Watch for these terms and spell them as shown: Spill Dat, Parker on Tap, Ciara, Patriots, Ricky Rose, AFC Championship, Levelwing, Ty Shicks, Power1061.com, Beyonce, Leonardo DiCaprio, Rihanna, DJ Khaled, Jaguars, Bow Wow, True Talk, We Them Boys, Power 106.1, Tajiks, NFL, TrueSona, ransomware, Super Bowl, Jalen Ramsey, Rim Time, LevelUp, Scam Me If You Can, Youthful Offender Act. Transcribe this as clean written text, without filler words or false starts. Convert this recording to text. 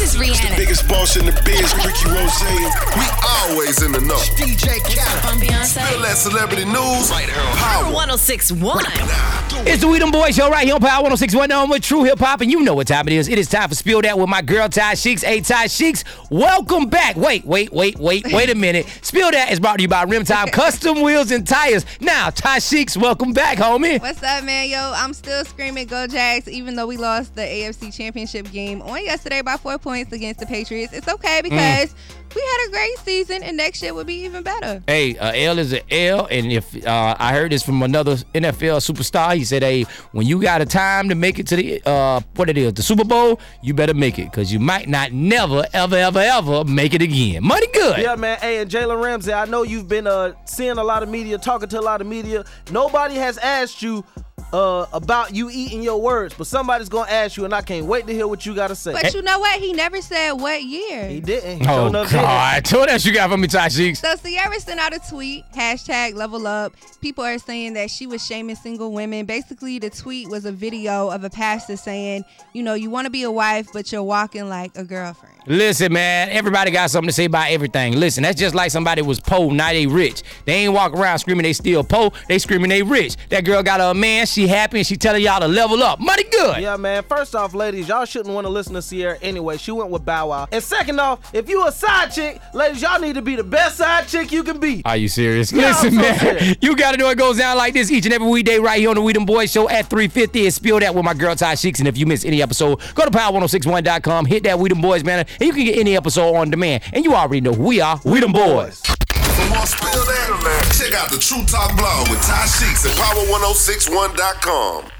This is Rihanna. It's the biggest boss in the biz, Ricky Rose. We always in the know. DJ Khaled. I'm Beyonce. Spill that celebrity news. Power 106.1. It's the We Them Boys, yo, right here on Power 106.1. I'm with True Hip Hop, and you know what time it is. It is time for Spill Dat with my girl, Ty Shicks. Hey, Ty Shicks, welcome back. Wait a minute. Spill Dat is brought to you by Rim Time Custom Wheels and Tires. Now, Ty Shicks, welcome back, homie. What's up, man? Yo, I'm still screaming Go Jags, even though we lost the AFC Championship game on yesterday by 4 points against the Patriots. It's okay because we had a great season, and next year will be even better. Hey, L is an L, and if I heard this from another NFL superstar, he said, "Hey, when you got a time to make it to the Super Bowl, you better make it because you might not never, ever, ever, ever make it again." Money good. Yeah, man. Hey, and Jalen Ramsey, I know you've been seeing a lot of media, talking to a lot of media. Nobody has asked you about you eating your words, but somebody's gonna ask you, and I can't wait to hear what you gotta say. But you know what? He never said what year. He didn't. Oh God! What else you got for me, Tajiks? So Ciara sent out a tweet #LevelUp. People are saying that she was shaming single women. Basically, the tweet was a video of a pastor saying, you know, you want to be a wife, but you're walking like a girlfriend. Listen, man, everybody got something to say about everything. Listen, that's just like somebody was poor, now they rich. They ain't walk around screaming they still poor. They screaming they rich. That girl got a man. She happy and she telling y'all to level up. Money good. Yeah, man. First off, ladies, y'all shouldn't want to listen to Ciara anyway. She went with Bow Wow. And second off, if you a side chick, ladies, y'all need to be the best side chick you can be. Are you serious? Yeah, listen, so man, serious. You got to know it goes down like this each and every weekday right here on the We Them Boys Show at 3:50. It's Spill Dat with my girl, Ty Shicks. And if you miss any episode, go to Power1061.com. Hit that We Them Boys banner, and you can get any episode on demand. And you already know who we are. We Them Boys. For more Spill Dat, check out the True Talk blog with Ty Shicks at Power1061.com.